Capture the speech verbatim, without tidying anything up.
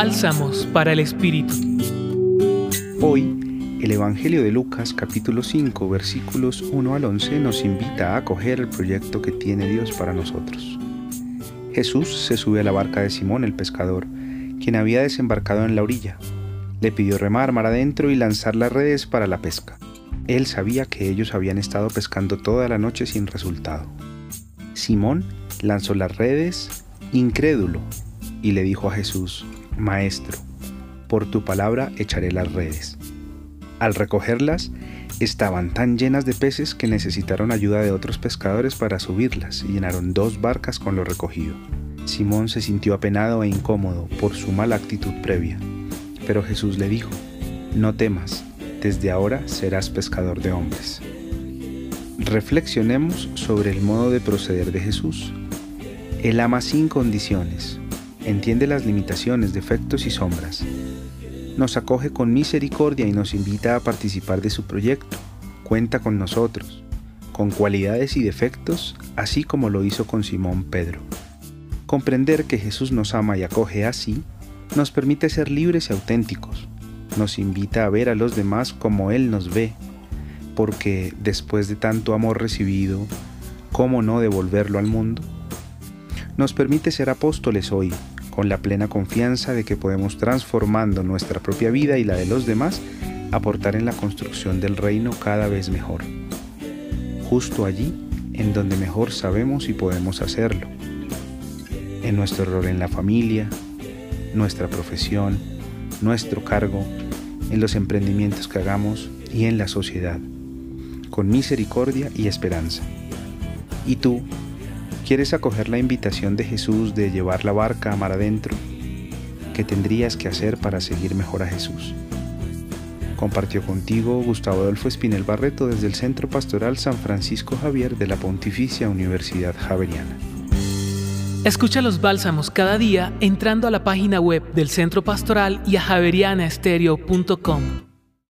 Bálsamos para el Espíritu. Hoy, el Evangelio de Lucas, capítulo cinco, versículos uno al once, nos invita a acoger el proyecto que tiene Dios para nosotros. Jesús se sube a la barca de Simón el pescador, quien había desembarcado en la orilla. Le pidió remar mar adentro y lanzar las redes para la pesca. Él sabía que ellos habían estado pescando toda la noche sin resultado. Simón lanzó las redes, incrédulo, y le dijo a Jesús: Maestro, por tu palabra echaré las redes. Al recogerlas, estaban tan llenas de peces que necesitaron ayuda de otros pescadores para subirlas y llenaron dos barcas con lo recogido. Simón se sintió apenado e incómodo por su mala actitud previa, pero Jesús le dijo: No temas, desde ahora serás pescador de hombres. Reflexionemos sobre el modo de proceder de Jesús. Él ama sin condiciones, entiende las limitaciones, defectos y sombras. Nos acoge con misericordia y nos invita a participar de su proyecto. Cuenta con nosotros, con cualidades y defectos, así como lo hizo con Simón Pedro. Comprender que Jesús nos ama y acoge así, nos permite ser libres y auténticos. Nos invita a ver a los demás como Él nos ve, porque después de tanto amor recibido, ¿cómo no devolverlo al mundo? Nos permite ser apóstoles hoy, con la plena confianza de que podemos, transformando nuestra propia vida y la de los demás, aportar en la construcción del reino cada vez mejor. Justo allí, en donde mejor sabemos y podemos hacerlo. En nuestro rol en la familia, nuestra profesión, nuestro cargo, en los emprendimientos que hagamos y en la sociedad. Con misericordia y esperanza. ¿Y tú? ¿Quieres acoger la invitación de Jesús de llevar la barca a mar adentro? ¿Qué tendrías que hacer para seguir mejor a Jesús? Compartió contigo Gustavo Adolfo Espinel Barreto desde el Centro Pastoral San Francisco Javier de la Pontificia Universidad Javeriana. Escucha los bálsamos cada día entrando a la página web del Centro Pastoral y a javeriana estéreo punto com.